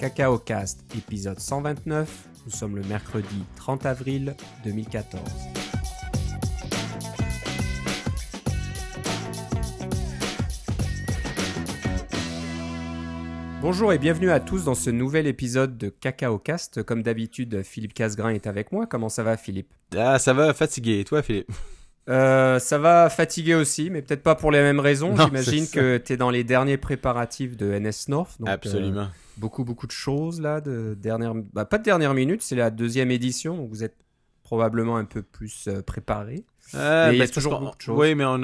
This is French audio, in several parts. Cacao Cast, épisode 129. Nous sommes le mercredi 30 avril 2014. Bonjour et bienvenue à tous dans ce nouvel épisode de Cacao Cast. Comme d'habitude, Philippe Casgrain est avec moi. Comment ça va, Philippe ? Ah, ça va, fatigué. Et toi, Philippe ? Ça va fatiguer aussi, mais peut-être pas pour les mêmes raisons. Non, j'imagine que tu es dans les derniers préparatifs de NS North. Donc, absolument. Beaucoup de choses là. Pas de dernière minute, c'est la deuxième édition, donc vous êtes probablement un peu plus préparé. Il y a toujours beaucoup de choses. Oui, mais on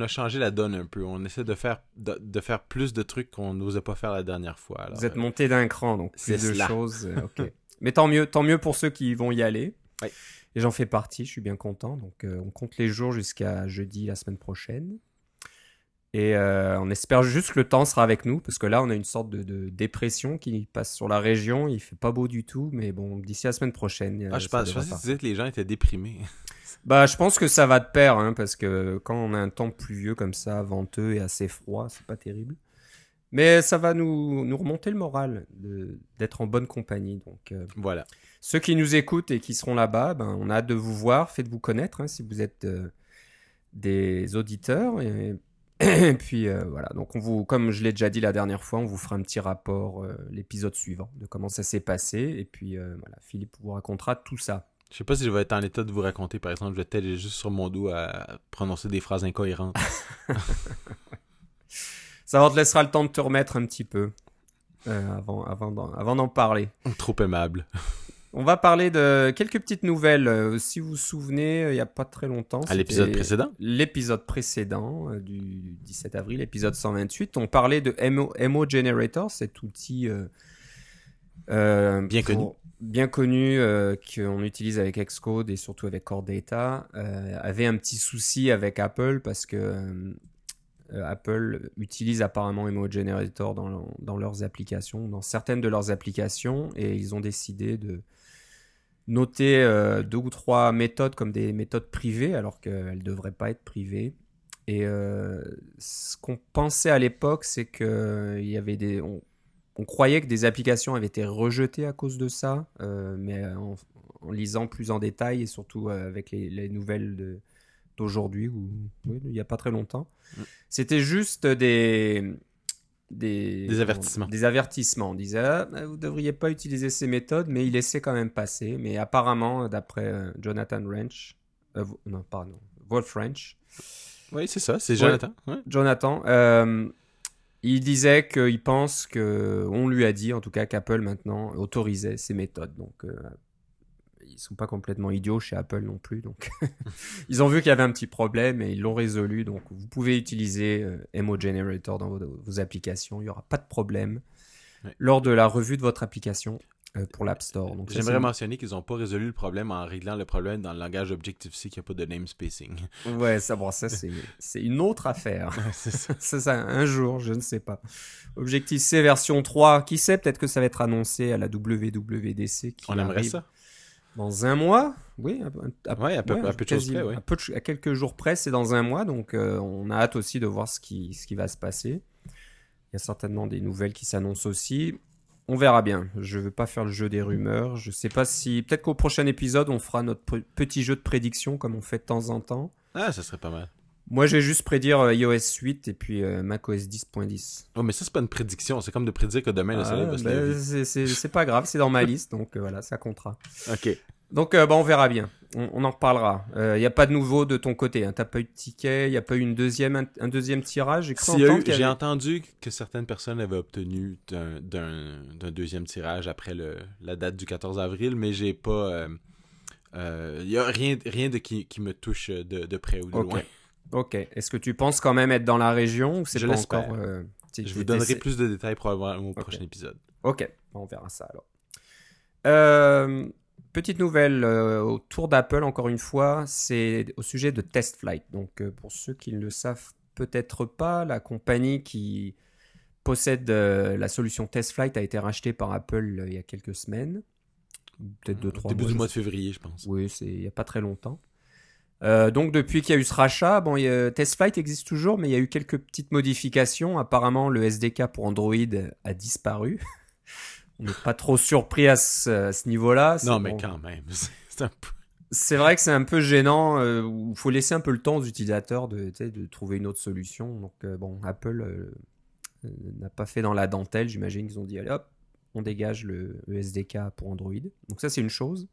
a changé la donne un peu. On essaie de faire plus de trucs qu'on n'osait pas faire la dernière fois. Alors, vous êtes monté d'un cran, donc plus de choses. Okay. Mais tant mieux pour ceux qui vont y aller. Oui. Et j'en fais partie, je suis bien content. Donc, on compte les jours jusqu'à jeudi, la semaine prochaine. Et on espère juste que le temps sera avec nous, parce que là, on a une sorte de dépression qui passe sur la région. Il ne fait pas beau du tout, mais bon, d'ici la semaine prochaine... je pensais que tu disais que les gens étaient déprimés. Je pense que ça va de pair, hein, parce que quand on a un temps pluvieux comme ça, venteux et assez froid, c'est pas terrible. Mais ça va nous remonter le moral d'être en bonne compagnie. Donc, voilà. Ceux qui nous écoutent et qui seront là-bas, on a hâte de vous voir. Faites-vous connaître si vous êtes des auditeurs. Et puis voilà. Donc, comme je l'ai déjà dit la dernière fois, on vous fera un petit rapport l'épisode suivant de comment ça s'est passé. Et puis voilà, Philippe vous racontera tout ça. Je ne sais pas si je vais être en état de vous raconter. Par exemple, je vais peut-être juste sur mon dos à prononcer des phrases incohérentes. Ça te laissera le temps de te remettre un petit peu avant d'en parler. Trop aimable. On va parler de quelques petites nouvelles. Si vous vous souvenez, il n'y a pas très longtemps... À l'épisode précédent. L'épisode précédent du 17 avril, épisode 128. On parlait de mogenerator, cet outil... bien connu qu'on utilise avec Xcode et surtout avec Core Data, avait un petit souci avec Apple parce que... Apple utilise apparemment mogenerator dans leurs applications, dans certaines de leurs applications, et ils ont décidé de noter 2 ou 3 méthodes comme des méthodes privées alors qu'elles ne devraient pas être privées. Et ce qu'on pensait à l'époque, c'est que on croyait que des applications avaient été rejetées à cause de ça, mais en lisant plus en détail et surtout avec les nouvelles d'aujourd'hui ou il n'y a pas très longtemps. C'était juste des avertissements. Des avertissements. On disait vous ne devriez pas utiliser ces méthodes, mais il laissait quand même passer. Mais apparemment, d'après Wolf Rentzsch. Oui, c'est ça, c'est Jonathan. Ouais. Jonathan, il disait qu'il pense qu'on lui a dit, en tout cas, qu'Apple maintenant autorisait ces méthodes. Donc, ils sont pas complètement idiots chez Apple non plus, donc ils ont vu qu'il y avait un petit problème et ils l'ont résolu. Donc vous pouvez utiliser mogenerator dans vos applications, il n'y aura pas de problème lors de la revue de votre application pour l'App Store. Donc, j'aimerais mentionner qu'ils n'ont pas résolu le problème en réglant le problème dans le langage Objective-C qui n'a pas de namespacing. Ouais, ça c'est une autre affaire. Ouais, c'est ça, un jour, je ne sais pas. Objective-C version 3, qui sait, peut-être que ça va être annoncé à la WWDC qui on aimerait arrive. Ça dans un mois, oui, à quelques jours près, c'est dans un mois, donc on a hâte aussi de voir ce qui va se passer. Il y a certainement des nouvelles qui s'annoncent aussi. On verra bien. Je ne veux pas faire le jeu des rumeurs. Je ne sais pas si... Peut-être qu'au prochain épisode, on fera notre petit jeu de prédiction comme on fait de temps en temps. Ah, ça serait pas mal. Moi, je vais juste prédire iOS 8 et puis macOS 10.10. Oh, mais ça, c'est pas une prédiction. C'est comme de prédire que demain, le soleil va se lever. C'est pas grave. C'est dans ma liste. Donc, voilà, ça comptera. OK. Donc, on verra bien. On en reparlera. Il n'y a pas de nouveau de ton côté. Hein. Tu n'as pas eu de ticket. Il n'y a pas eu un deuxième tirage. J'ai entendu que certaines personnes avaient obtenu d'un deuxième tirage après la date du 14 avril, mais j'ai pas... Il n'y a rien de qui me touche de près ou de loin. Ok. Est-ce que tu penses quand même être dans la région ou c'est je pas l'espère. Encore Je vous donnerai plus de détails probablement au prochain épisode. Ok. On verra ça alors. Petite nouvelle autour d'Apple encore une fois, c'est au sujet de TestFlight. Donc pour ceux qui ne le savent peut-être pas, la compagnie qui possède la solution TestFlight a été rachetée par Apple il y a quelques semaines, peut-être 2-3 mois. Début du mois de février, je pense. Oui, il n'y a pas très longtemps. Donc depuis qu'il y a eu ce rachat, TestFlight existe toujours, mais il y a eu quelques petites modifications. Apparemment, le SDK pour Android a disparu. On n'est pas trop surpris à ce niveau-là. C'est non, mais bon, quand même, c'est un peu... C'est vrai que c'est un peu gênant. Il faut laisser un peu le temps aux utilisateurs de trouver une autre solution. Donc, bon, Apple n'a pas fait dans la dentelle. J'imagine qu'ils ont dit, allez hop, on dégage le SDK pour Android. Donc ça, c'est une chose.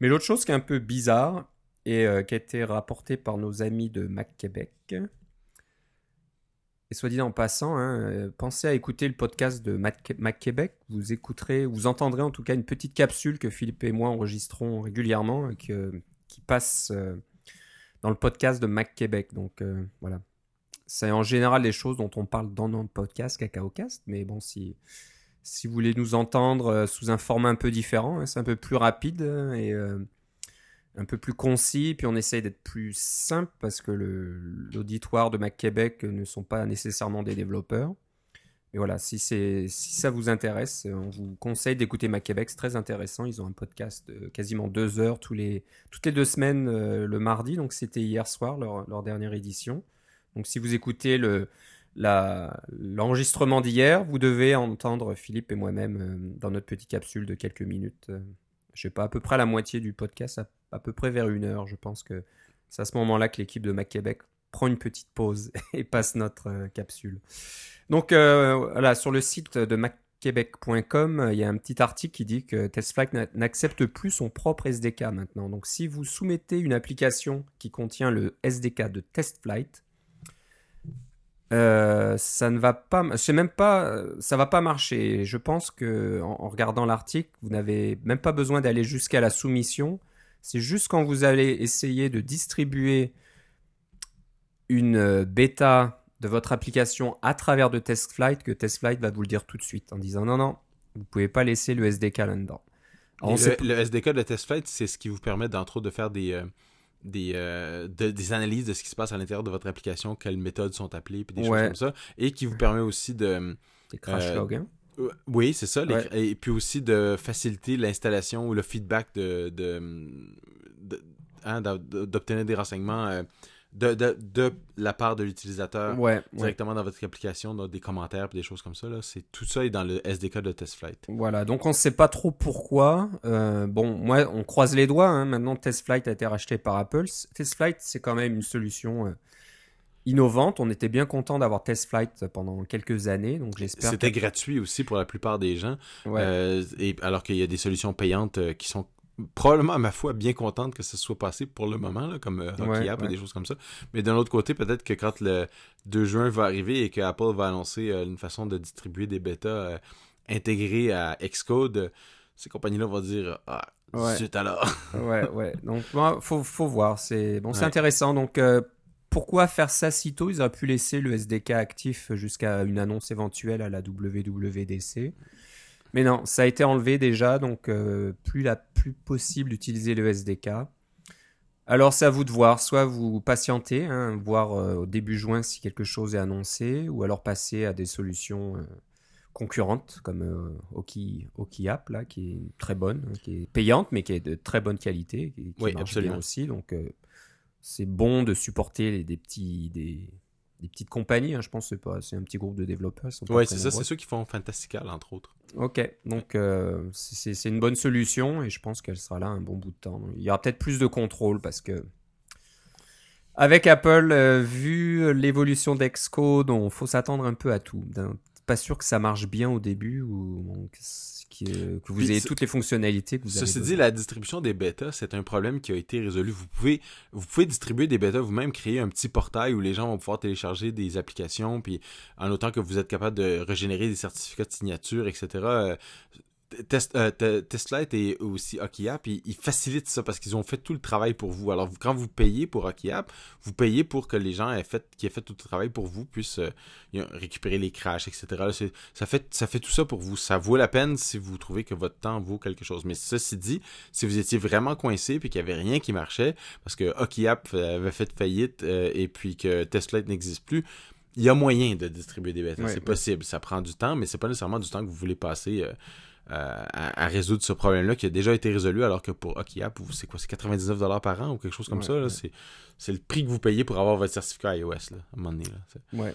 Mais l'autre chose qui est un peu bizarre et qui a été rapportée par nos amis de Mac Québec. Et soit dit en passant, pensez à écouter le podcast de Mac Québec. Vous écouterez, vous entendrez en tout cas une petite capsule que Philippe et moi enregistrons régulièrement et qui passe dans le podcast de Mac Québec. Donc voilà, c'est en général les choses dont on parle dans notre podcast Cacao Cast. Mais bon, si vous voulez nous entendre sous un format un peu différent, c'est un peu plus rapide et un peu plus concis, puis on essaye d'être plus simple parce que l'auditoire de Mac Québec ne sont pas nécessairement des développeurs. Et voilà, si ça vous intéresse, on vous conseille d'écouter Mac Québec, c'est très intéressant. Ils ont un podcast de quasiment 2 heures toutes les 2 semaines le mardi, donc c'était hier soir leur dernière édition. Donc si vous écoutez l'enregistrement d'hier, vous devez entendre Philippe et moi-même dans notre petite capsule de quelques minutes. Je sais pas, à peu près à la moitié du podcast, à peu près vers 1 heure. Je pense que c'est à ce moment-là que l'équipe de Mac Québec prend une petite pause et passe notre capsule. Donc voilà, sur le site de macquebec.com, il y a un petit article qui dit que TestFlight n'accepte plus son propre SDK maintenant. Donc si vous soumettez une application qui contient le SDK de TestFlight, ça ne va pas, je sais même pas, ça va pas marcher. Je pense que en regardant l'article, vous n'avez même pas besoin d'aller jusqu'à la soumission. C'est juste quand vous allez essayer de distribuer une bêta de votre application à travers de TestFlight que TestFlight va vous le dire tout de suite en disant non, vous pouvez pas laisser le SDK là-dedans. Le SDK de TestFlight, c'est ce qui vous permet d'entre autres de faire des analyses de ce qui se passe à l'intérieur de votre application, quelles méthodes sont appelées, puis des choses comme ça, et qui vous permet aussi de... Des crash logs, oui, c'est ça. Et puis aussi de faciliter l'installation ou le feedback d'obtenir des renseignements de la part de l'utilisateur directement dans votre application, dans des commentaires et des choses comme ça. Là. Tout ça est dans le SDK de TestFlight. Voilà, donc on ne sait pas trop pourquoi. Bon, moi, on croise les doigts. Maintenant, TestFlight a été racheté par Apple. TestFlight, c'est quand même une solution... innovante, on était bien content d'avoir TestFlight pendant quelques années, donc j'espère. C'était gratuit aussi pour la plupart des gens, alors qu'il y a des solutions payantes qui sont probablement, à ma foi, bien contentes que ça soit passé pour le moment, là, comme HockeyApp et des choses comme ça. Mais d'un autre côté, peut-être que quand le 2 juin va arriver et que Apple va annoncer une façon de distribuer des bêtas intégrées à Xcode, ces compagnies-là vont dire zut alors. Donc faut voir. C'est bon, c'est intéressant. Donc pourquoi faire ça si tôt? Ils auraient pu laisser le SDK actif jusqu'à une annonce éventuelle à la WWDC. Mais non, ça a été enlevé déjà, donc plus possible d'utiliser le SDK. Alors, c'est à vous de voir. Soit vous patientez, voir au début juin si quelque chose est annoncé, ou alors passer à des solutions concurrentes, comme HockeyApp, là, qui est une très bonne, qui est payante, mais qui est de très bonne qualité, qui marche bien aussi, donc... c'est bon de supporter des petites compagnies, je pense que c'est un petit groupe de développeurs. Oui, c'est ça, c'est ceux qui font Fantastical, entre autres. Ok, donc c'est une bonne solution et je pense qu'elle sera là un bon bout de temps. Il y aura peut-être plus de contrôle parce que avec Apple, vu l'évolution d'Xcode, il faut s'attendre un peu à tout. Pas sûr que ça marche bien au début ou que vous ayez toutes les fonctionnalités que vous avez. Ceci dit, la distribution des bêtas, c'est un problème qui a été résolu. Vous pouvez distribuer des bêtas vous-même, créer un petit portail où les gens vont pouvoir télécharger des applications, puis en autant que vous êtes capable de régénérer des certificats de signature, etc. TestFlight et aussi HockeyApp, ils facilitent ça parce qu'ils ont fait tout le travail pour vous. Alors, quand vous payez pour HockeyApp, vous payez pour que les gens qui aient fait tout le travail pour vous puissent récupérer les crashs, etc. Là, ça fait tout ça pour vous. Ça vaut la peine si vous trouvez que votre temps vaut quelque chose. Mais ceci dit, si vous étiez vraiment coincé et qu'il n'y avait rien qui marchait, parce que HockeyApp avait fait faillite et puis que TestFlight n'existe plus, il y a moyen de distribuer des bêtas. C'est possible. Ça prend du temps, mais c'est pas nécessairement du temps que vous voulez passer... à résoudre ce problème-là qui a déjà été résolu, alors que pour HockeyApp, c'est $99 par an ou quelque chose comme ça. Là, c'est le prix que vous payez pour avoir votre certificat iOS là, à un moment donné. Là,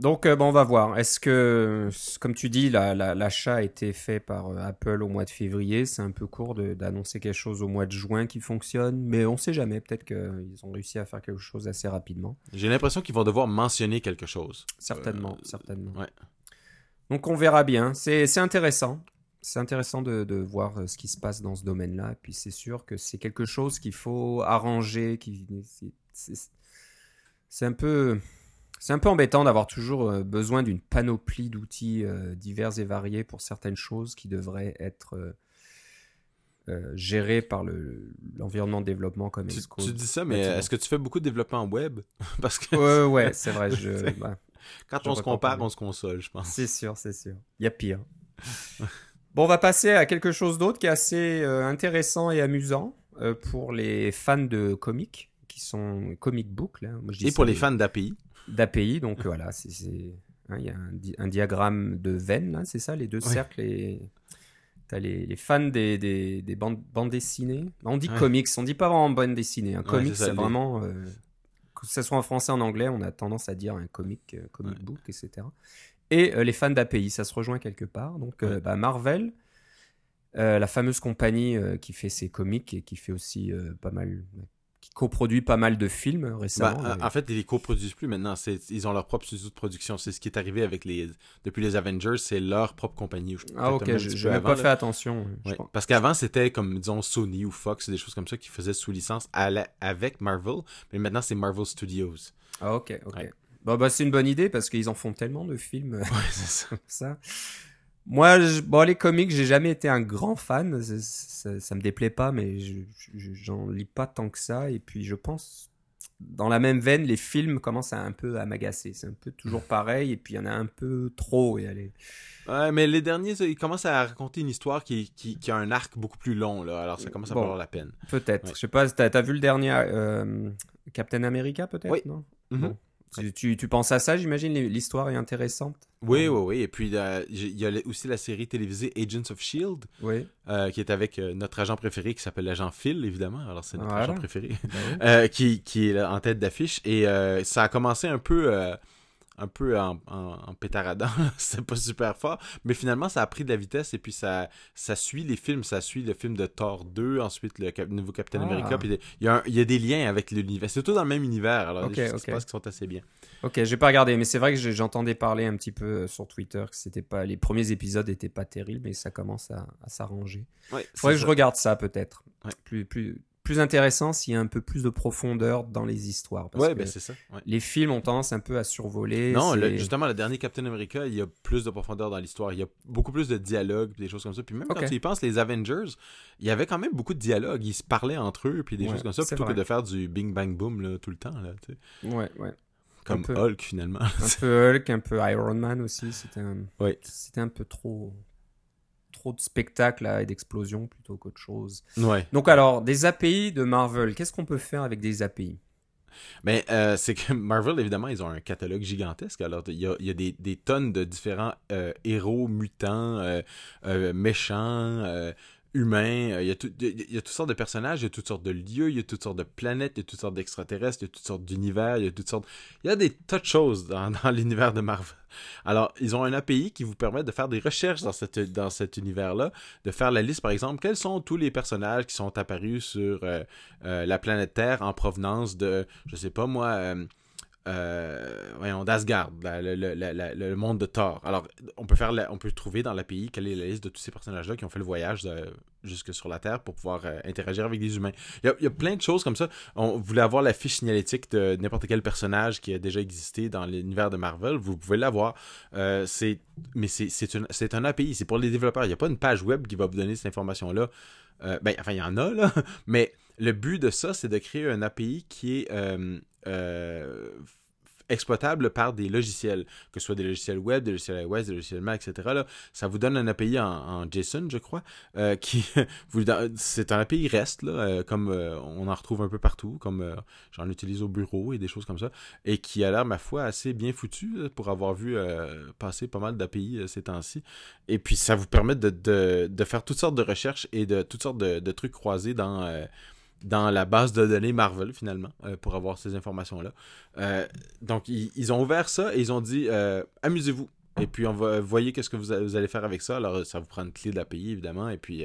Donc, bon, on va voir. Est-ce que, comme tu dis, l'achat a été fait par Apple au mois de février. C'est un peu court d'annoncer quelque chose au mois de juin qui fonctionne, mais on ne sait jamais. Peut-être qu'ils ont réussi à faire quelque chose assez rapidement. J'ai l'impression qu'ils vont devoir mentionner quelque chose. Certainement. Ouais. Donc, on verra bien. C'est intéressant. C'est intéressant de voir ce qui se passe dans ce domaine-là. Puis, c'est sûr que c'est quelque chose qu'il faut arranger. C'est un peu embêtant d'avoir toujours besoin d'une panoplie d'outils divers et variés pour certaines choses qui devraient être gérées par l'environnement de développement comme Xcode. Tu dis ça, mais est-ce que tu fais beaucoup de développement web? Parce que ouais, c'est vrai. Quand on se compare, on se console, je pense. C'est sûr. Il y a pire. Bon, on va passer à quelque chose d'autre qui est assez intéressant et amusant pour les fans de comics, qui sont comic book. Là. Moi, je dis et ça, pour les fans d'API. D'API, donc voilà, il y a un diagramme de veine, là, c'est ça, les deux cercles. Et t'as les fans des bandes dessinées. On dit comics, on dit pas vraiment bande dessinée. Un comics, c'est vraiment, que ce soit en français, en anglais, on a tendance à dire un comic book, etc. Et les fans d'API, ça se rejoint quelque part. Donc, Marvel, la fameuse compagnie qui fait ses comics et qui fait aussi pas mal... qui coproduit pas mal de films récemment. En fait, ils les coproduisent plus maintenant. Ils ont leur propre studio de production. C'est ce qui est arrivé depuis les Avengers. C'est leur propre compagnie. Je n'ai pas fait attention. Ouais. Parce qu'avant, c'était comme, disons, Sony ou Fox, des choses comme ça qui faisaient sous licence avec Marvel. Mais maintenant, c'est Marvel Studios. Ah, ok. Ouais. Bah, c'est une bonne idée parce qu'ils en font tellement de films. Ouais, c'est ça. Moi, les comics, j'ai jamais été un grand fan. Ça me déplaît pas, mais j'en lis pas tant que ça. Et puis, je pense, dans la même veine, les films commencent un peu à m'agacer. C'est un peu toujours pareil. Et puis, il y en a un peu trop. Ouais, mais les derniers, ils commencent à raconter une histoire qui a un arc beaucoup plus long. Là. Alors, ça commence à valoir la peine. Peut-être. Ouais. Je sais pas, t'as vu le dernier Captain America, peut-être? Oui. Non? Mm-hmm. Bon. Tu penses à ça, j'imagine, l'histoire est intéressante. Oui. Et puis, il y a aussi la série télévisée Agents of S.H.I.E.L.D. Oui. Qui est avec notre agent préféré qui s'appelle l'agent Phil, évidemment. Alors, c'est notre agent préféré qui est là, en tête d'affiche. Et ça a commencé un peu en pétaradant. C'était pas super fort. Mais finalement, ça a pris de la vitesse et puis ça suit les films. Ça suit le film de Thor 2, ensuite le nouveau Captain America. Puis il y a des liens avec l'univers. C'est tout dans le même univers. Alors, des choses qui se passent qui sont assez bien. Ok, j'ai pas regardé. Mais c'est vrai que j'entendais parler un petit peu sur Twitter que c'était pas... les premiers épisodes n'étaient pas terribles, mais ça commence à s'arranger. Ouais, faudrait que je regarde ça, peut-être. Ouais. Plus intéressant s'il y a un peu plus de profondeur dans les histoires. Parce que c'est ça. Ouais. Les films ont tendance un peu à survoler. Non, justement, le dernier Captain America, il y a plus de profondeur dans l'histoire. Il y a beaucoup plus de dialogues, des choses comme ça. Puis même quand tu y penses, les Avengers, il y avait quand même beaucoup de dialogues. Ils se parlaient entre eux, puis des choses comme ça, plutôt que de faire du bing bang boom là, tout le temps. Là, tu sais. Ouais. Comme Hulk, finalement. Un peu Hulk, un peu Iron Man aussi. C'était un peu trop de spectacles et d'explosions plutôt qu'autre chose. Ouais. Donc alors, des API de Marvel, qu'est-ce qu'on peut faire avec des API? Mais c'est que Marvel, évidemment, ils ont un catalogue gigantesque. Alors, il y a des tonnes de différents héros, mutants, méchants, humains. Il y a toutes sortes de personnages, il y a toutes sortes de lieux, il y a toutes sortes de planètes, il y a toutes sortes d'extraterrestres, il y a toutes sortes d'univers, il y a des tas de choses dans l'univers de Marvel. Alors, ils ont un API qui vous permet de faire des recherches dans cet univers-là, de faire la liste, par exemple, quels sont tous les personnages qui sont apparus sur la planète Terre en provenance de, je sais pas moi... d'Asgard, le monde de Thor. Alors, on peut trouver dans l'API quelle est la liste de tous ces personnages-là qui ont fait le voyage jusque sur la Terre pour pouvoir interagir avec des humains. Il y a plein de choses comme ça. On voulait avoir la fiche signalétique de n'importe quel personnage qui a déjà existé dans l'univers de Marvel. Vous pouvez l'avoir. C'est un API. C'est pour les développeurs. Il n'y a pas une page web qui va vous donner cette information-là. Il y en a, là. Mais le but de ça, c'est de créer un API qui est... exploitable par des logiciels, que ce soit des logiciels web, des logiciels iOS, des logiciels Mac, etc. Là, ça vous donne un API en JSON, je crois, c'est un API REST, là, comme on en retrouve un peu partout, comme j'en utilise au bureau et des choses comme ça, et qui a l'air, ma foi, assez bien foutu là, pour avoir vu passer pas mal d'API ces temps-ci. Et puis, ça vous permet de faire toutes sortes de recherches et de toutes sortes de trucs croisés dans... dans la base de données Marvel, finalement, pour avoir ces informations-là. Donc, ils ont ouvert ça et ils ont dit « Amusez-vous ». Et puis, on va voyez qu'est-ce que vous allez faire avec ça. Alors, ça vous prend une clé d'API, évidemment. Et puis,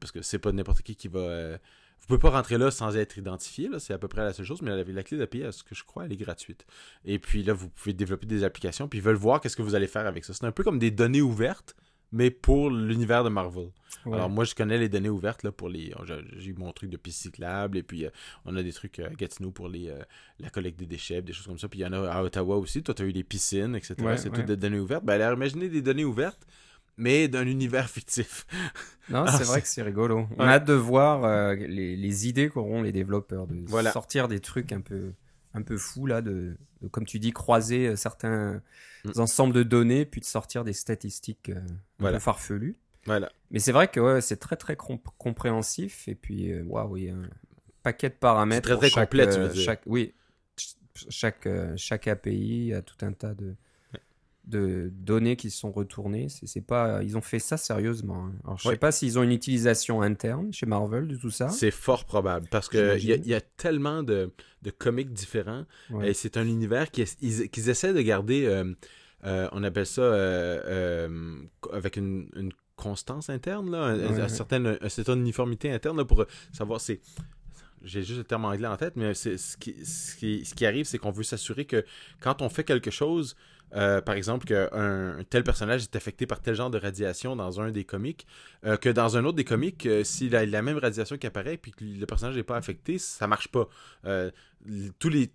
parce que c'est pas n'importe qui va... vous pouvez pas rentrer là sans être identifié. Là, c'est à peu près la seule chose. Mais la clé d'API, à ce que je crois, elle est gratuite. Et puis là, vous pouvez développer des applications. Puis, ils veulent voir qu'est-ce que vous allez faire avec ça. C'est un peu comme des données ouvertes, mais pour l'univers de Marvel. Ouais. Alors, moi, je connais les données ouvertes là, pour les... J'ai eu mon truc de piste cyclable, et puis on a des trucs à Gatineau pour la collecte des déchets, des choses comme ça. Puis il y en a à Ottawa aussi. Toi, tu as eu les piscines, etc. Ouais, c'est toutes des données ouvertes. Ben, alors, imaginez des données ouvertes, mais d'un univers fictif. Non, c'est vrai que c'est rigolo. On a hâte de voir les idées qu'auront les développeurs, de sortir des trucs un peu fou là, de comme tu dis, croiser certains ensembles de données, puis de sortir des statistiques un peu farfelues. Voilà. Mais c'est vrai que c'est très très compréhensif, et puis oui, un paquet de paramètres. C'est très très complet, tu veux dire. Chaque API a tout un tas de données qui sont retournées. C'est pas, ils ont fait ça sérieusement, hein. Alors, je sais pas s'ils ont une utilisation interne chez Marvel de tout ça. C'est fort probable, parce que il y a tellement de comics différents, et c'est un univers qu'ils essaient de garder, on appelle ça avec une constance interne là, une certaine uniformité interne là, pour savoir c'est... J'ai juste le terme anglais en tête, mais c'est ce qui arrive, c'est qu'on veut s'assurer que quand on fait quelque chose, par exemple, qu'un tel personnage est affecté par tel genre de radiation dans un des comics, que dans un autre des comics, s'il a la même radiation qui apparaît puis que le personnage n'est pas affecté, ça marche pas. Tous les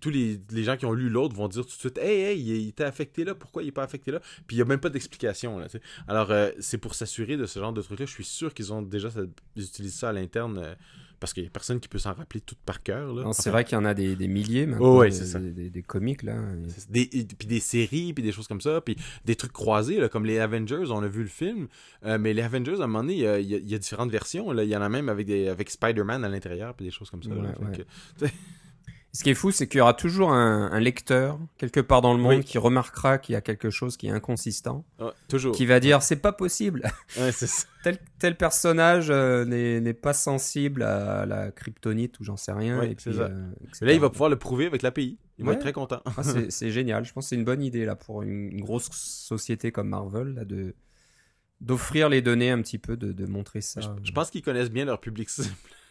gens qui ont lu l'autre vont dire tout de suite « Hey, il était affecté là, pourquoi il n'est pas affecté là? » Puis il n'y a même pas d'explication, là, tu sais. Alors, c'est pour s'assurer de ce genre de truc-là. Je suis sûr qu'ils ont déjà utilisé ça à l'interne, parce qu'il n'y a personne qui peut s'en rappeler tout par cœur. Là. Non, c'est vrai qu'il y en a des milliers maintenant, des comics. Là. Puis des séries, puis des choses comme ça, puis des trucs croisés, là, comme les Avengers, on a vu le film, mais les Avengers, à un moment donné, il y a différentes versions. Là. Il y en a même avec Spider-Man à l'intérieur, puis des choses comme ça. Ouais, là, fait que, ce qui est fou, c'est qu'il y aura toujours un lecteur, quelque part dans le monde, qui remarquera qu'il y a quelque chose qui est inconsistant. Oh, toujours. Qui va dire, c'est pas possible. Ouais, c'est ça. Tel personnage n'est pas sensible à la kryptonite, ou j'en sais rien. Ouais, et puis, là, il va pouvoir le prouver avec l'API. Il va être très content. C'est génial. Je pense que c'est une bonne idée là, pour une grosse société comme Marvel, là, d'offrir les données un petit peu, de montrer ça. Je pense qu'ils connaissent bien leur public cible.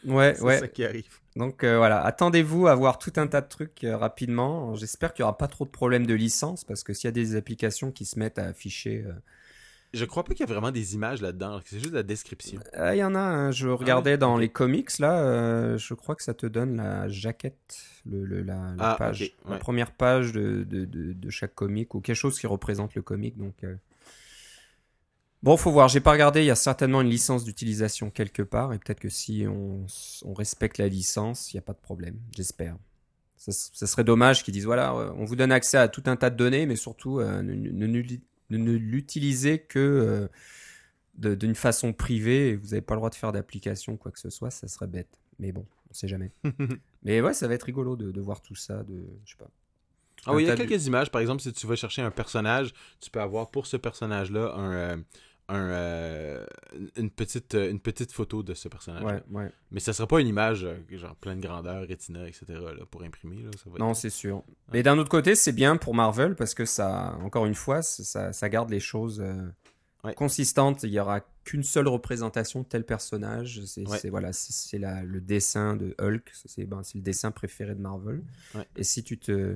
C'est ça qui arrive. Donc voilà, attendez-vous à voir tout un tas de trucs rapidement. J'espère qu'il n'y aura pas trop de problèmes de licence, parce que s'il y a des applications qui se mettent à afficher... Je crois pas qu'il y a vraiment des images là-dedans, c'est juste la description. Il y en a, hein. Je regardais dans les comics, là, je crois que ça te donne la jaquette, la page, la première page de chaque comic, ou quelque chose qui représente le comic, donc... Bon, faut voir, j'ai pas regardé, il y a certainement une licence d'utilisation quelque part, et peut-être que si on respecte la licence, il n'y a pas de problème, j'espère. Ça serait dommage qu'ils disent, voilà, on vous donne accès à tout un tas de données, mais surtout ne l'utilisez que d'une façon privée, et vous n'avez pas le droit de faire d'application, quoi que ce soit, ça serait bête. Mais bon, on sait jamais. Mais ouais, ça va être rigolo de voir tout ça, je sais pas. Ah oui, il y a quelques images. Par exemple, si tu vas chercher un personnage, tu peux avoir pour ce personnage-là une petite photo de ce personnage. Ouais. Mais ça ne sera pas une image genre pleine grandeur, rétina, etc. là, pour imprimer. Là, ça va non, c'est sûr. Mais d'un autre côté, c'est bien pour Marvel, parce que ça, encore une fois, ça garde les choses consistantes. Il n'y aura qu'une seule représentation de tel personnage. C'est le dessin de Hulk. C'est le dessin préféré de Marvel. Ouais. Et si tu te...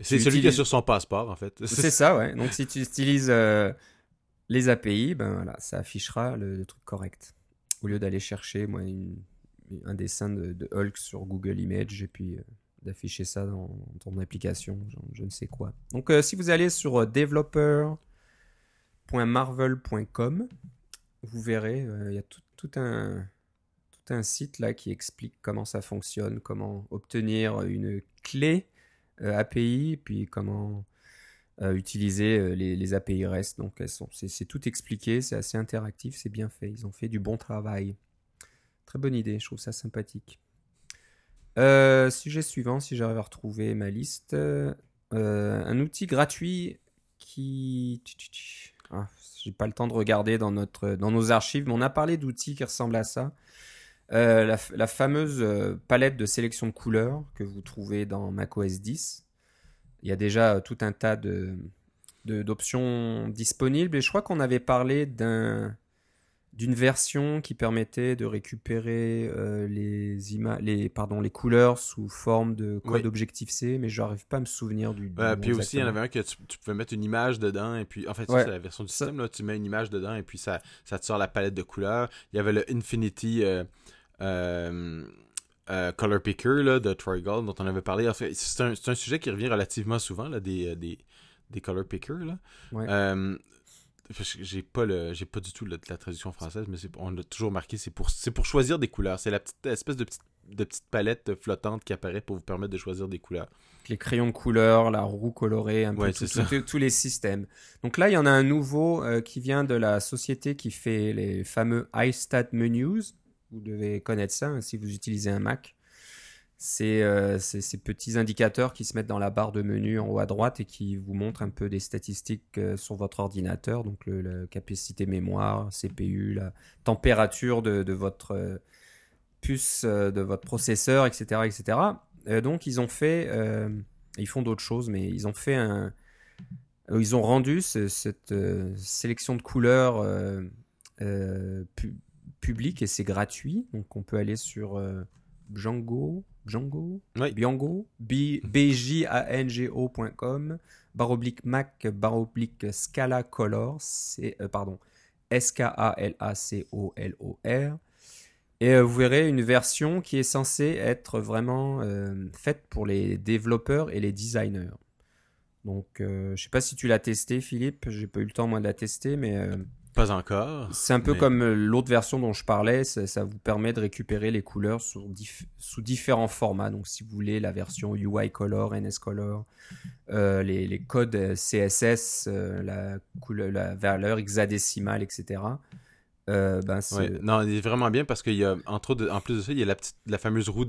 C'est celui qui est sur son passeport, en fait. C'est ça, ouais. Donc, si tu utilises les API, ben voilà, ça affichera le truc correct. Au lieu d'aller chercher, moi, un dessin de Hulk sur Google Images, et puis d'afficher ça dans ton application, genre, je ne sais quoi. Donc, si vous allez sur developer.marvel.com, vous verrez, il y a tout un site là qui explique comment ça fonctionne, comment obtenir une clé API, puis comment utiliser les API REST. Donc c'est tout expliqué, c'est assez interactif, c'est bien fait, ils ont fait du bon travail. Très bonne idée, je trouve ça sympathique. Sujet suivant, si j'arrive à retrouver ma liste, un outil gratuit qui... j'ai pas le temps de regarder dans nos archives, mais on a parlé d'outils qui ressemblent à ça. La fameuse palette de sélection de couleurs que vous trouvez dans macOS 10. Il y a déjà tout un tas d'options disponibles, et je crois qu'on avait parlé d'une version qui permettait de récupérer les couleurs sous forme de code Objective-C, mais je n'arrive pas à me souvenir du puis exactement. Aussi, il y en avait un que tu pouvais mettre une image dedans, et puis en fait, c'est la version du système, là, tu mets une image dedans, et puis ça te sort la palette de couleurs. Il y avait le Infinity Color Picker là, de Troy Gold, dont on avait parlé. Alors, c'est un sujet qui revient relativement souvent, là, des color pickers là. Ouais. J'ai pas du tout la traduction française, mais on a toujours marqué c'est pour choisir des couleurs, c'est la petite espèce de petite palette flottante qui apparaît pour vous permettre de choisir des couleurs. Les crayons de couleur, la roue colorée, un peu tous les systèmes. Donc là, il y en a un nouveau qui vient de la société qui fait les fameux iStat Menus. Vous devez connaître ça hein, si vous utilisez un Mac. C'est ces petits indicateurs qui se mettent dans la barre de menu en haut à droite et qui vous montrent un peu des statistiques sur votre ordinateur, donc la capacité mémoire, CPU, la température de votre puce, de votre processeur, etc. etc. Donc ils ont fait, ils font d'autres choses, mais ils ont fait ils ont rendu cette sélection de couleurs publique, et c'est gratuit, donc on peut aller sur Bjango.com /Mac/ Scala Color, SKALACOLOR, et vous verrez une version qui est censée être vraiment faite pour les développeurs et les designers. Donc je sais pas si tu l'as testé, Philippe, j'ai pas eu le temps moi de la tester, mais pas encore. C'est un peu comme l'autre version dont je parlais, ça vous permet de récupérer les couleurs sous différents formats. Donc si vous voulez la version UI Color, NS Color, les codes CSS, la valeur hexadécimale, etc. Non, il est vraiment bien parce qu'il y a, en plus de ça, il y a la fameuse roue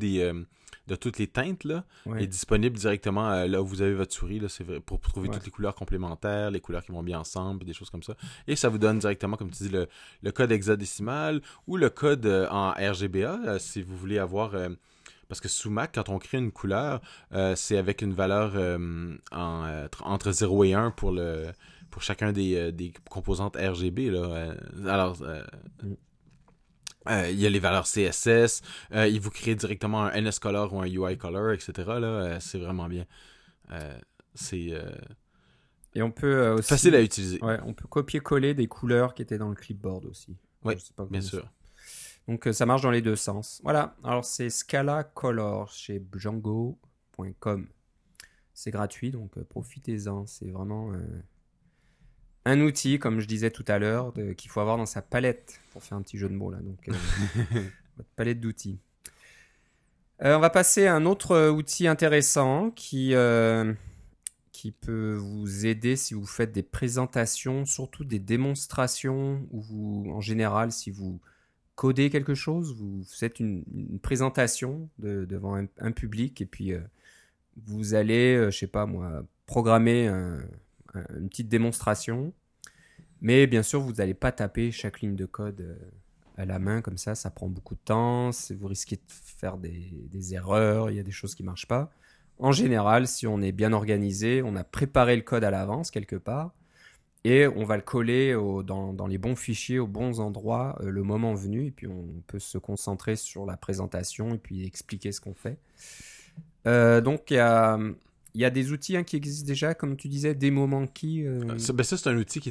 de toutes les teintes là, est disponible directement là où vous avez votre souris là, c'est vrai, pour trouver toutes les couleurs complémentaires, les couleurs qui vont bien ensemble, des choses comme ça. Et ça vous donne directement, comme tu dis, le code hexadécimal ou le code en RGBA si vous voulez avoir parce que sous Mac, quand on crée une couleur, c'est avec une valeur entre 0 et 1 pour chacun des composantes RGB là. Il y a les valeurs CSS, il vous crée directement un NS Color ou un UI Color, etc. Là, c'est vraiment bien. Et on peut aussi facile à utiliser. Ouais, on peut copier-coller des couleurs qui étaient dans le clipboard aussi. Oui, bien sûr. Donc, ça marche dans les deux sens. Voilà. Alors, c'est Scala Color chez Bjango.com. C'est gratuit, donc profitez-en. C'est vraiment un outil, comme je disais tout à l'heure, qu'il faut avoir dans sa palette, pour faire un petit jeu de mots là. Donc, votre palette d'outils. On va passer à un autre outil intéressant qui peut vous aider si vous faites des présentations, surtout des démonstrations, où vous, en général, si vous codez quelque chose, vous faites une présentation devant un public, et puis vous allez, je sais pas moi, programmer une petite démonstration, mais bien sûr vous n'allez pas taper chaque ligne de code à la main comme ça prend beaucoup de temps, vous risquez de faire des erreurs, il y a des choses qui ne marchent pas. En général, si on est bien organisé, on a préparé le code à l'avance quelque part et on va le coller dans les bons fichiers, aux bons endroits le moment venu, et puis on peut se concentrer sur la présentation et puis expliquer ce qu'on fait. Donc il y a des outils qui existent déjà, comme tu disais, DemoMonkey. Ça, c'est un outil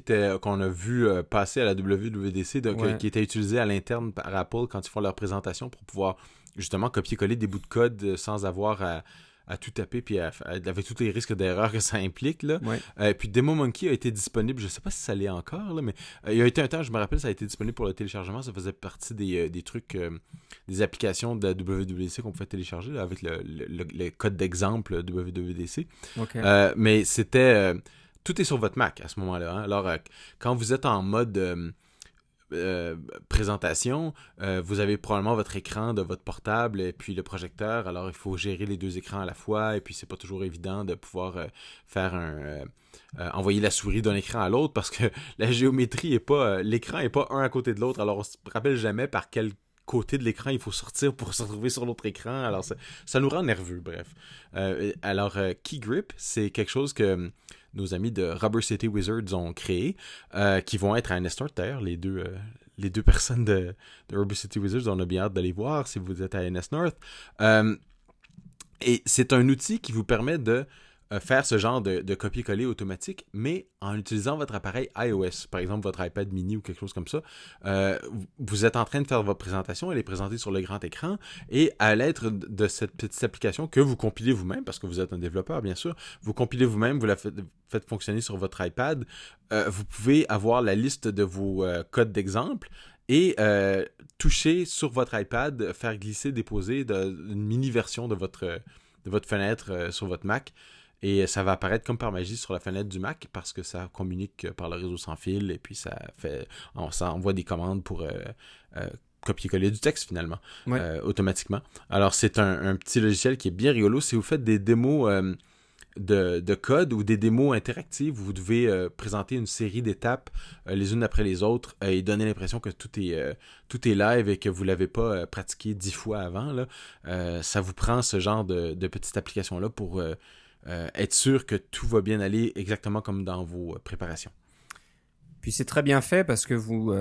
qu'on a vu passer à la WWDC, qui était utilisé à l'interne par Apple quand ils font leur présentation pour pouvoir justement copier-coller des bouts de code sans avoir à tout taper, puis avec tous les risques d'erreur que ça implique. Là. Ouais. Puis DemoMonkey a été disponible, je ne sais pas si ça l'est encore, là, mais il y a été un temps, je me rappelle, ça a été disponible pour le téléchargement. Ça faisait partie des trucs, des applications de la WWDC qu'on pouvait télécharger là, avec le code d'exemple WWDC. Okay. Mais c'était... tout est sur votre Mac à ce moment-là. Hein. Alors, quand vous êtes en mode... présentation, vous avez probablement votre écran de votre portable et puis le projecteur, alors il faut gérer les deux écrans à la fois, et puis c'est pas toujours évident de pouvoir envoyer la souris d'un écran à l'autre parce que la géométrie est pas l'écran est pas un à côté de l'autre, alors on se rappelle jamais par quel côté de l'écran il faut sortir pour se retrouver sur l'autre écran. Alors, ça nous rend nerveux, bref. Keygrip, c'est quelque chose que nos amis de Rubber City Wizards ont créé, qui vont être à NS North. D'ailleurs, les deux personnes de Rubber City Wizards, on a bien hâte d'aller voir si vous êtes à NS North. Et c'est un outil qui vous permet de faire ce genre de copier-coller automatique, mais en utilisant votre appareil iOS, par exemple votre iPad mini ou quelque chose comme ça. Vous êtes en train de faire votre présentation, elle est présentée sur le grand écran, et à l'aide de cette petite application que vous compilez vous-même, parce que vous êtes un développeur bien sûr, vous compilez vous-même, vous la faites fonctionner sur votre iPad, vous pouvez avoir la liste de vos codes d'exemple, et toucher sur votre iPad, faire glisser, déposer une mini-version de votre fenêtre sur votre Mac. Et ça va apparaître comme par magie sur la fenêtre du Mac parce que ça communique par le réseau sans fil et puis ça envoie des commandes pour copier-coller du texte finalement, ouais. Automatiquement. Alors c'est un petit logiciel qui est bien rigolo. Si vous faites des démos de code ou des démos interactives, vous devez présenter une série d'étapes les unes après les autres et donner l'impression que tout est live et que vous ne l'avez pas pratiqué 10 fois avant. Là. Ça vous prend ce genre de petite application-là pour... être sûr que tout va bien aller exactement comme dans vos préparations. Puis c'est très bien fait parce que vous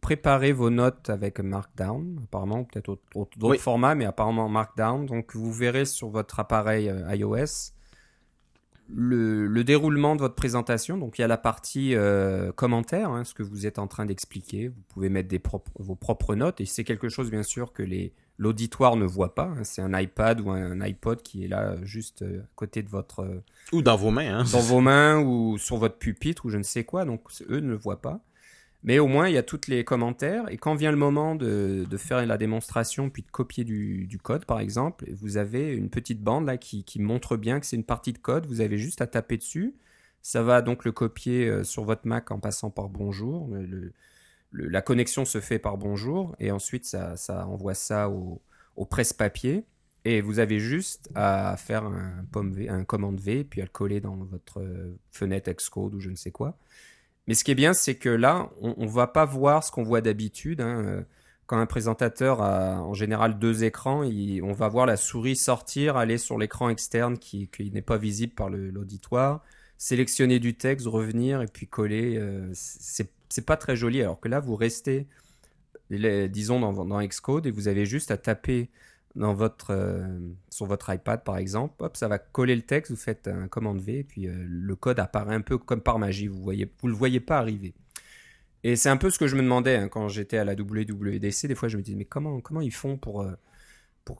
préparez vos notes avec Markdown, apparemment, peut-être d'autres formats, mais apparemment Markdown. Donc vous verrez sur votre appareil iOS le déroulement de votre présentation. Donc il y a la partie commentaire, hein, ce que vous êtes en train d'expliquer. Vous pouvez mettre vos propres notes et c'est quelque chose bien sûr que l'auditoire ne voit pas, hein. C'est un iPad ou un iPod qui est là juste à côté de votre... Ou dans vos mains. Hein. Dans vos mains ou sur votre pupitre ou je ne sais quoi, donc eux ne le voient pas. Mais au moins, il y a tous les commentaires et quand vient le moment de faire la démonstration puis de copier du code, par exemple, vous avez une petite bande là qui montre bien que c'est une partie de code, vous avez juste à taper dessus. Ça va donc le copier sur votre Mac en passant par Bonjour, la connexion se fait par Bonjour et ensuite ça envoie ça au presse-papier et vous avez juste à faire un commande V puis à le coller dans votre fenêtre Xcode ou je ne sais quoi. Mais ce qui est bien, c'est que là, on ne va pas voir ce qu'on voit d'habitude. Hein. Quand un présentateur a en général 2 écrans, on va voir la souris sortir, aller sur l'écran externe qui n'est pas visible par l'auditoire, sélectionner du texte, revenir et puis coller. C'est pas très joli, alors que là, vous restez, disons, dans Xcode et vous avez juste à taper sur votre iPad, par exemple. Hop, ça va coller le texte, vous faites un commande V et puis le code apparaît un peu comme par magie. Vous le voyez pas arriver. Et c'est un peu ce que je me demandais hein, quand j'étais à la WWDC. Des fois, je me disais, mais comment ils font pour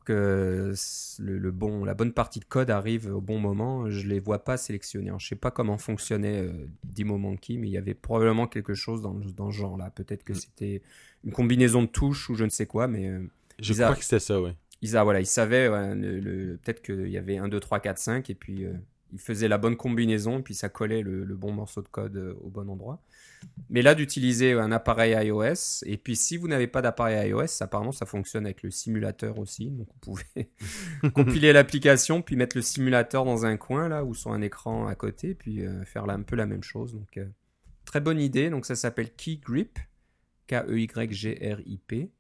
que la bonne partie de code arrive au bon moment, je les vois pas sélectionnés. Je sais pas comment fonctionnait DemoMonkey, mais il y avait probablement quelque chose dans ce genre-là. Peut-être que c'était une combinaison de touches ou je ne sais quoi, mais... je crois que c'était ça, oui. Voilà, ils savaient, ouais, peut-être qu'il y avait 1, 2, 3, 4, 5, et puis ils faisaient la bonne combinaison, et puis ça collait le bon morceau de code au bon endroit. Mais là, d'utiliser un appareil iOS, et puis si vous n'avez pas d'appareil iOS, apparemment ça fonctionne avec le simulateur aussi, donc vous pouvez compiler l'application, puis mettre le simulateur dans un coin, là, ou sur un écran à côté, puis faire un peu la même chose. Donc, très bonne idée, donc ça s'appelle Keygrip, K-E-Y-G-R-I-P.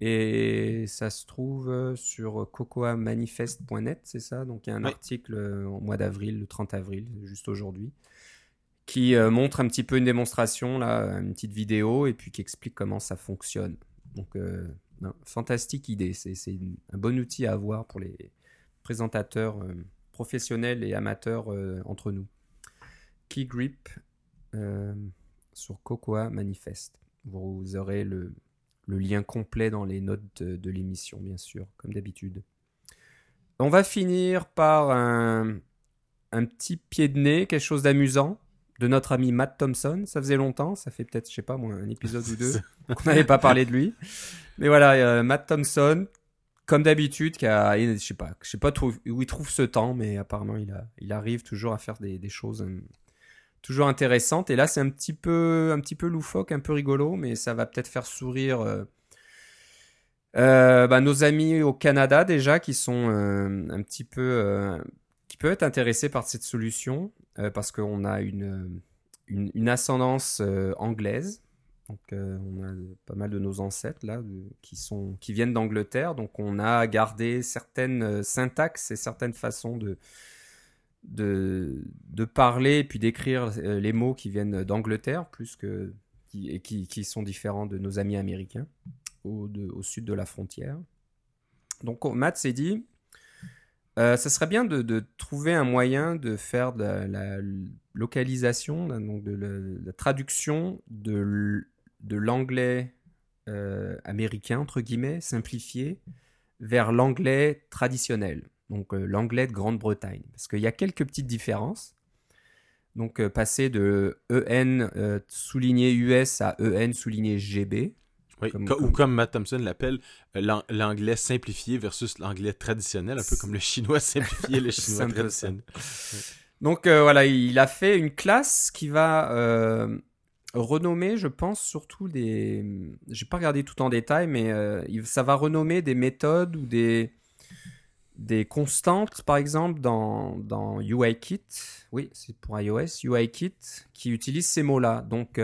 Et ça se trouve sur cocoamanifest.net, c'est ça? Donc il y a un article au mois d'avril, le 30 avril, juste aujourd'hui, qui montre un petit peu une démonstration, là, une petite vidéo, et puis qui explique comment ça fonctionne. Donc, fantastique idée. C'est un bon outil à avoir pour les présentateurs professionnels et amateurs entre nous. Keygrip sur Cocoa Manifest. Vous aurez le lien complet dans les notes de l'émission, bien sûr, comme d'habitude. On va finir par un petit pied de nez, quelque chose d'amusant, de notre ami Matt Thompson. Ça faisait longtemps, ça fait peut-être, je sais pas moi, un épisode ou deux qu'on n'avait pas parlé de lui. Mais voilà, Matt Thompson, comme d'habitude, je sais pas où il trouve ce temps, mais apparemment, il arrive toujours à faire des choses... toujours intéressante. Et là, c'est un petit peu loufoque, un peu rigolo, mais ça va peut-être faire sourire nos amis au Canada déjà, qui sont un petit peu... qui peuvent être intéressés par cette solution, parce qu'on a une ascendance anglaise. Donc on a pas mal de nos ancêtres là qui viennent d'Angleterre, donc on a gardé certaines syntaxes et certaines façons de parler et puis d'écrire les mots qui viennent d'Angleterre qui sont différents de nos amis américains au sud de la frontière. Donc Matt s'est dit ça serait bien de trouver un moyen de faire de la localisation, donc de la traduction de l'anglais américain, entre guillemets, simplifié, vers l'anglais traditionnel, donc l'anglais de Grande-Bretagne. Parce qu'il y a quelques petites différences. Donc passer de EN souligné US à EN souligné GB. Oui, comme Matt Thompson l'appelle, l'anglais simplifié versus l'anglais traditionnel, un peu comme le chinois simplifié et le chinois traditionnel. Donc voilà, il a fait une classe qui va renommer, je pense, surtout des... J'ai pas regardé tout en détail, mais ça va renommer des méthodes ou des constantes, par exemple, dans UIKit. Oui, c'est pour iOS, UIKit, qui utilise ces mots-là. Donc...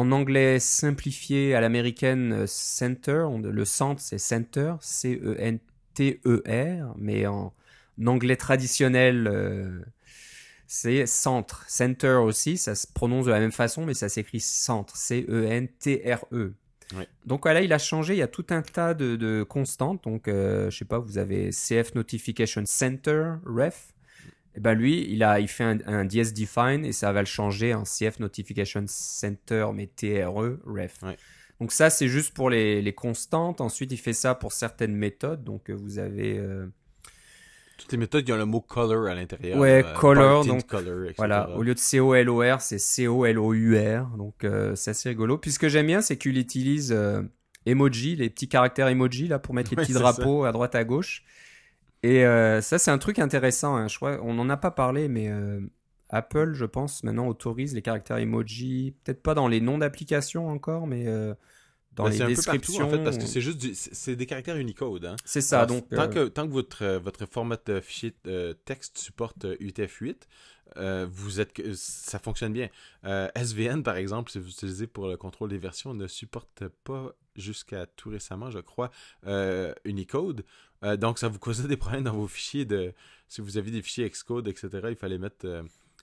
en anglais simplifié à l'américaine, center, le centre c'est center, C-E-N-T-E-R, mais en anglais traditionnel c'est centre. Center aussi, ça se prononce de la même façon, mais ça s'écrit centre, C-E-N-T-R-E. Oui. Donc voilà, il a changé, il y a tout un tas de constantes. Donc je sais pas, vous avez CF Notification Center, ref. Et ben lui, il fait un DS Define et ça va le changer en CF Notification Center, mais TRE, ref. Ouais. Donc ça, c'est juste pour les constantes. Ensuite, il fait ça pour certaines méthodes. Donc vous avez... toutes les méthodes qui ont le mot color à l'intérieur. Ouais, color. Donc, color, etc. Voilà, au lieu de C-O-L-O-R, c'est C-O-L-O-U-R. Donc c'est assez rigolo. Puis ce que j'aime bien, c'est qu'il utilise emoji, les petits caractères emoji là, pour mettre les petits drapeaux ça. À droite à gauche. Et ça, c'est un truc intéressant. Hein. Je crois, on n'en a pas parlé, mais Apple, je pense, maintenant autorise les caractères emoji. Peut-être pas dans les noms d'applications encore, mais dans les descriptions. C'est un peu partout, en fait, parce que c'est juste c'est des caractères Unicode. Hein. C'est ça. Alors, donc, tant que votre format de fichier texte supporte UTF-8, ça fonctionne bien. SVN, par exemple, si vous utilisez pour le contrôle des versions, ne supporte pas jusqu'à tout récemment, je crois, Unicode. Donc, ça vous causait des problèmes dans vos fichiers. Si vous aviez des fichiers Xcode, etc., il fallait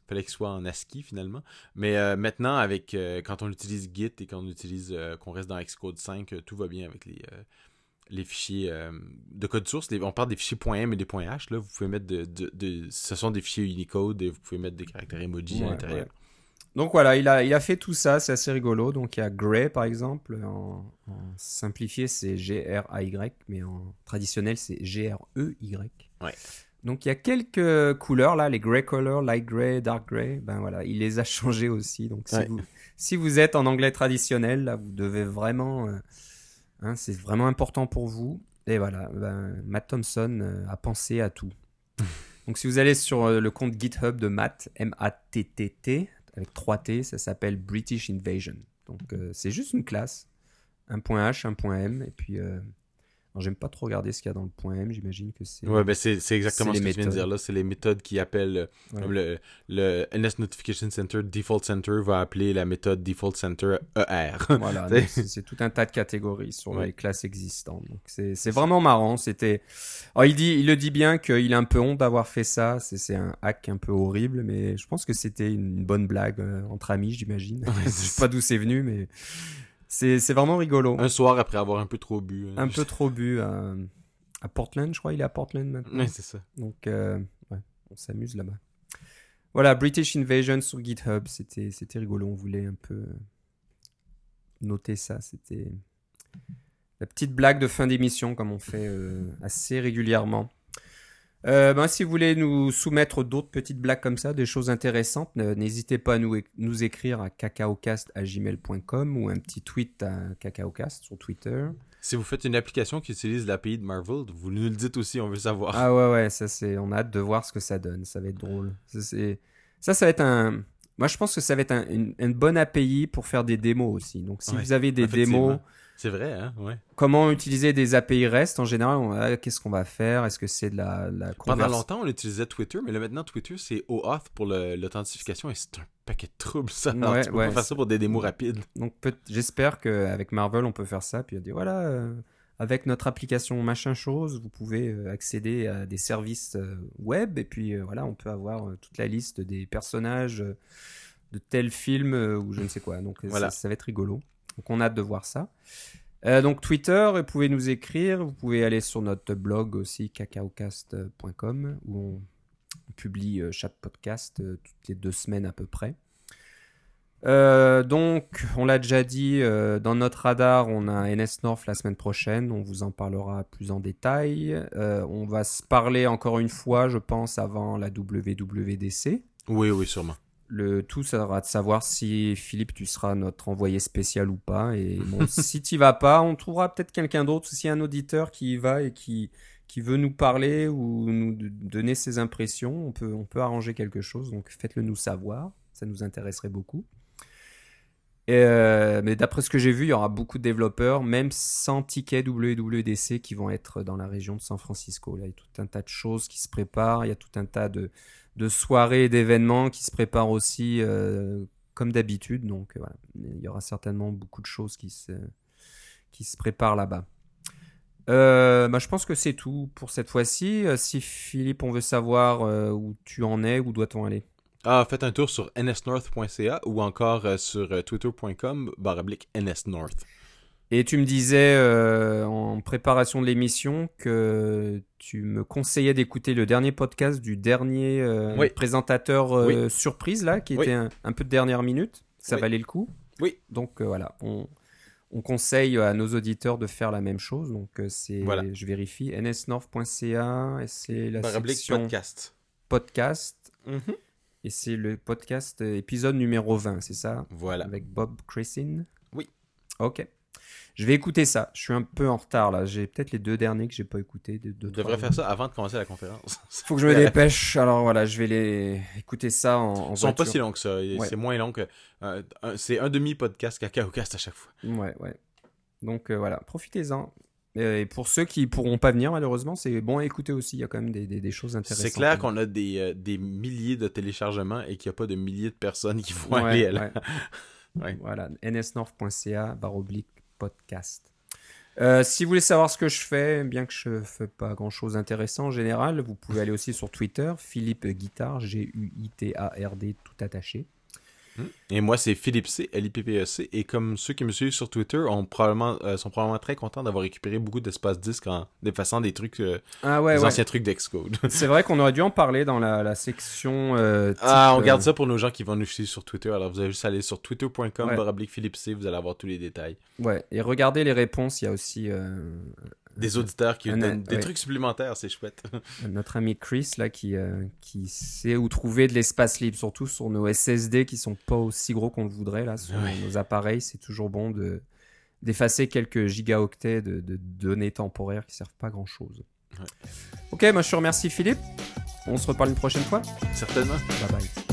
fallait qu'ils soient en ASCII, finalement. Mais maintenant, avec quand on utilise Git et qu'on reste dans Xcode 5, tout va bien avec les fichiers de code source. On parle des fichiers .m et des .h. Là, vous pouvez mettre ce sont des fichiers Unicode et vous pouvez mettre des caractères emoji à l'intérieur. Ouais. Donc voilà, il a fait tout ça, c'est assez rigolo. Donc il y a Gray par exemple, en simplifié c'est G-R-A-Y, mais en traditionnel c'est G-R-E-Y. Ouais. Donc il y a quelques couleurs là, les Gray Color, Light Gray, Dark Gray, ben voilà, il les a changés aussi. Donc si vous êtes en anglais traditionnel, là vous devez vraiment, c'est vraiment important pour vous. Et voilà, Matt Thompson a pensé à tout. Donc si vous allez sur le compte GitHub de Matt, M-A-T-T-T, avec 3T, ça s'appelle British Invasion. Donc, c'est juste une classe. Un .h, un .m, et puis... Alors, j'aime pas trop regarder ce qu'il y a dans le .m, j'imagine que c'est... Oui, c'est exactement ce que tu viens de dire là. C'est les méthodes qui appellent... Voilà. Le NS Notification Center, Default Center, va appeler la méthode Default Center ER. Voilà, c'est tout un tas de catégories sur les classes existantes. Donc, c'est vraiment marrant. C'était... Alors, il le dit bien qu'il a un peu honte d'avoir fait ça. C'est un hack un peu horrible, mais je pense que c'était une bonne blague entre amis, j'imagine. Je sais pas d'où c'est venu, mais... C'est vraiment rigolo. Un soir après avoir un peu trop bu. Un peu trop bu à Portland, je crois. Il est à Portland maintenant. Oui, c'est ça. Donc, on s'amuse là-bas. Voilà, British Invasion sur GitHub. C'était rigolo. On voulait un peu noter ça. C'était la petite blague de fin d'émission, comme on fait assez régulièrement. Si vous voulez nous soumettre d'autres petites blagues comme ça, des choses intéressantes, n'hésitez pas à nous écrire à cacaocast@gmail.com ou un petit tweet à cacaocast sur Twitter. Si vous faites une application qui utilise l'API de Marvel, vous nous le dites aussi, on veut savoir. Ah ouais, ça c'est, on a hâte de voir ce que ça donne, ça va être drôle. Ça va être un... Moi je pense que ça va être une bonne API pour faire des démos aussi. Donc si vous avez des démos... C'est vrai, hein, ouais. Comment utiliser des API REST en général? Qu'est-ce qu'on va faire? Est-ce que c'est de la conversion? Pendant longtemps, on utilisait Twitter, mais là maintenant, Twitter, c'est OAuth pour l'authentification et c'est un paquet de troubles, ça. Ouais, alors, tu peux pas faire ça pour des démos rapides. Donc, j'espère qu'avec Marvel, on peut faire ça. Puis, on dit, voilà, avec notre application machin chose, vous pouvez accéder à des services web. Et puis, voilà, on peut avoir toute la liste des personnages de tel film ou je ne sais quoi. Donc, voilà. ça va être rigolo. Donc, on a hâte de voir ça. Donc, Twitter, vous pouvez nous écrire. Vous pouvez aller sur notre blog aussi, cacaocast.com, où on publie chaque podcast toutes les 2 semaines à peu près. Donc, on l'a déjà dit, dans notre radar, on a NS North la semaine prochaine. On vous en parlera plus en détail. On va se parler encore une fois, je pense, avant la WWDC. Oui, sûrement. Le tout, ça sera de savoir si, Philippe, tu seras notre envoyé spécial ou pas. Et bon, si tu n'y vas pas, on trouvera peut-être quelqu'un d'autre. Si un auditeur qui y va et qui veut nous parler ou nous donner ses impressions, on peut arranger quelque chose. Donc, faites-le nous savoir. Ça nous intéresserait beaucoup. Mais d'après ce que j'ai vu, il y aura beaucoup de développeurs, même sans ticket WWDC, qui vont être dans la région de San Francisco. Là, il y a tout un tas de choses qui se préparent. Il y a tout un tas de soirées et d'événements qui se préparent aussi comme d'habitude. Donc, voilà. Il y aura certainement beaucoup de choses qui se préparent là-bas. Je pense que c'est tout pour cette fois-ci. Si, Philippe, on veut savoir où tu en es, où doit-on aller? Faites un tour sur nsnorth.ca ou encore sur twitter.com/nsnorth. Et tu me disais en préparation de l'émission que tu me conseillais d'écouter le dernier podcast du dernier présentateur surprise là, qui était un peu de dernière minute. Ça valait le coup. Oui. Donc voilà, on conseille à nos auditeurs de faire la même chose. Donc c'est, je vérifie, nsnorth.ca, et c'est la section podcast. Mm-hmm. Et c'est le podcast épisode numéro 20, c'est ça? Voilà. Avec Bob Cressin? Oui. Ok. Je vais écouter ça. Je suis un peu en retard, là. J'ai peut-être les 2 derniers que je n'ai pas écoutés. Tu devrais faire ça avant de commencer la conférence. Il faut que je me dépêche. Alors, voilà, je vais écouter ça en voiture. Ils ne sont pas si longs que ça. C'est moins long que... c'est un demi-podcast Cacaocast à chaque fois. Ouais. Donc, voilà. Profitez-en. Et pour ceux qui ne pourront pas venir, malheureusement, c'est bon à écouter aussi. Il y a quand même des choses intéressantes. C'est clair qu'on a des milliers de téléchargements et qu'il n'y a pas de milliers de personnes qui vont aller là. Ouais. Voilà, nsnorth.ca/podcast. Si vous voulez savoir ce que je fais, bien que je ne fais pas grand-chose d'intéressant en général, vous pouvez aller aussi sur Twitter, Philippe Guitard, Guitard, tout attaché. Et moi, c'est Philippe C, L-I-P-P-E-C. Et comme ceux qui me suivent sur Twitter sont probablement très contents d'avoir récupéré beaucoup d'espace disque en défaçant des trucs, des anciens trucs d'Xcode. C'est vrai qu'on aurait dû en parler dans la section. On garde ça pour nos gens qui vont nous suivre sur Twitter. Alors, vous allez juste aller sur twitter.com/Philippe C, vous allez avoir tous les détails. Ouais, et regardez les réponses. Il y a aussi des auditeurs qui donnent des trucs supplémentaires, c'est chouette. Notre ami Chris, là, qui sait où trouver de l'espace libre, surtout sur nos SSD qui sont pas aussi gros qu'on le voudrait, là, sur nos appareils. C'est toujours bon d'effacer quelques gigaoctets de données temporaires qui servent pas grand-chose. Ouais. Ok, moi je te remercie, Philippe. On se reparle une prochaine fois. Certainement. Bye bye.